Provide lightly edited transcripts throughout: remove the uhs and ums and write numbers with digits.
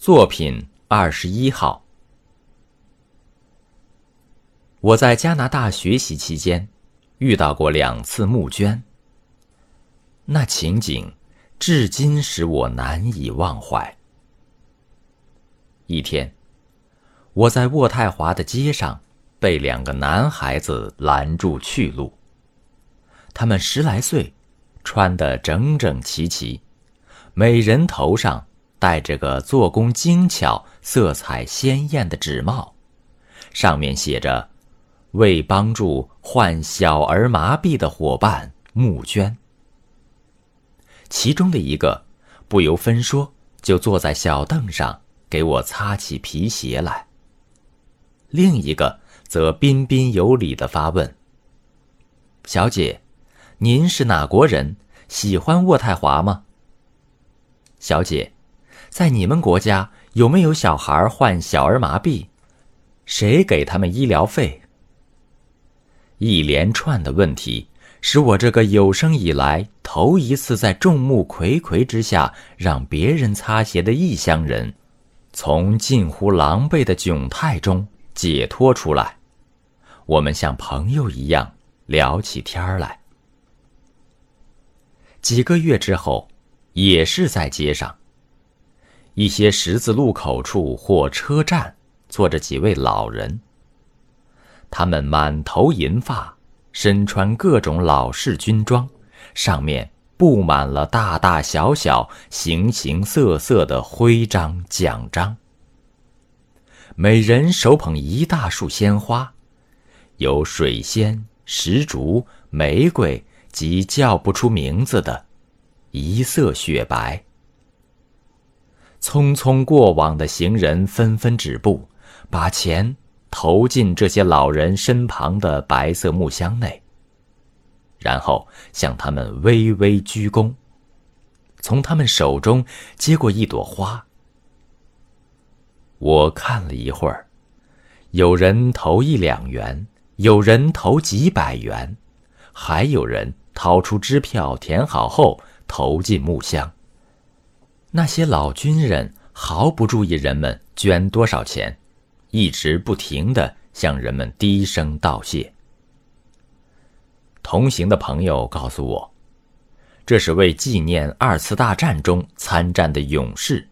作品21号。我在加拿大学习期间遇到过2次募捐，那情景至今使我难以忘怀。一天，我在渥太华的街上被2个男孩子拦住去路，他们10来岁，穿得整整齐齐，每人头上戴着个做工精巧、色彩鲜艳的纸帽，上面写着“为帮助患小儿麻痹的伙伴募捐”。其中的一个不由分说就坐在小凳上给我擦起皮鞋来，另一个则彬彬有礼地发问：“小姐，您是哪国人？喜欢渥太华吗？小姐，在你们国家有没有小孩患小儿麻痹？谁给他们医疗费？”一连串的问题使我这个有生以来头一次在众目睽睽之下让别人擦鞋的异乡人，从近乎狼狈的窘态中解脱出来。我们像朋友一样聊起天来。几个月之后，也是在街上一些十字路口处或车站坐着几位老人，他们满头银发，身穿各种老式军装，上面布满了大大小小、形形色色的徽章奖章，每人手捧一大束鲜花，有水仙、石竹、玫瑰及叫不出名字的，一色雪白。匆匆过往的行人纷纷止步，把钱投进这些老人身旁的白色木箱内，然后向他们微微鞠躬，从他们手中接过一朵花。我看了一会儿，有人投1、2元，有人投几百元，还有人掏出支票填好后投进木箱。那些老军人毫不注意人们捐多少钱，一直不停地向人们低声道谢。同行的朋友告诉我，这是为纪念2次大战中参战的勇士，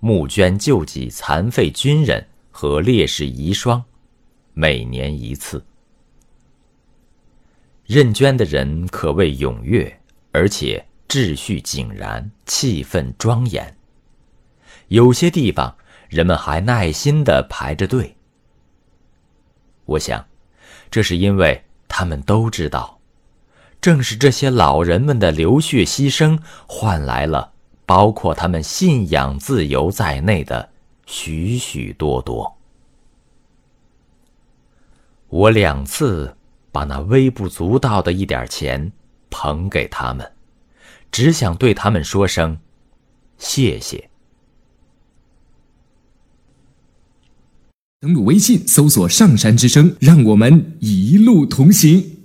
募捐救济残废军人和烈士遗孀，每年1次。认捐的人可谓踊跃，而且秩序井然，气氛庄严。有些地方人们还耐心地排着队。我想，这是因为他们都知道，正是这些老人们的流血牺牲换来了包括他们信仰自由在内的许许多多。我2次把那微不足道的一点钱捧给他们，只想对他们说声谢谢。登录微信搜索上山之声，让我们一路同行。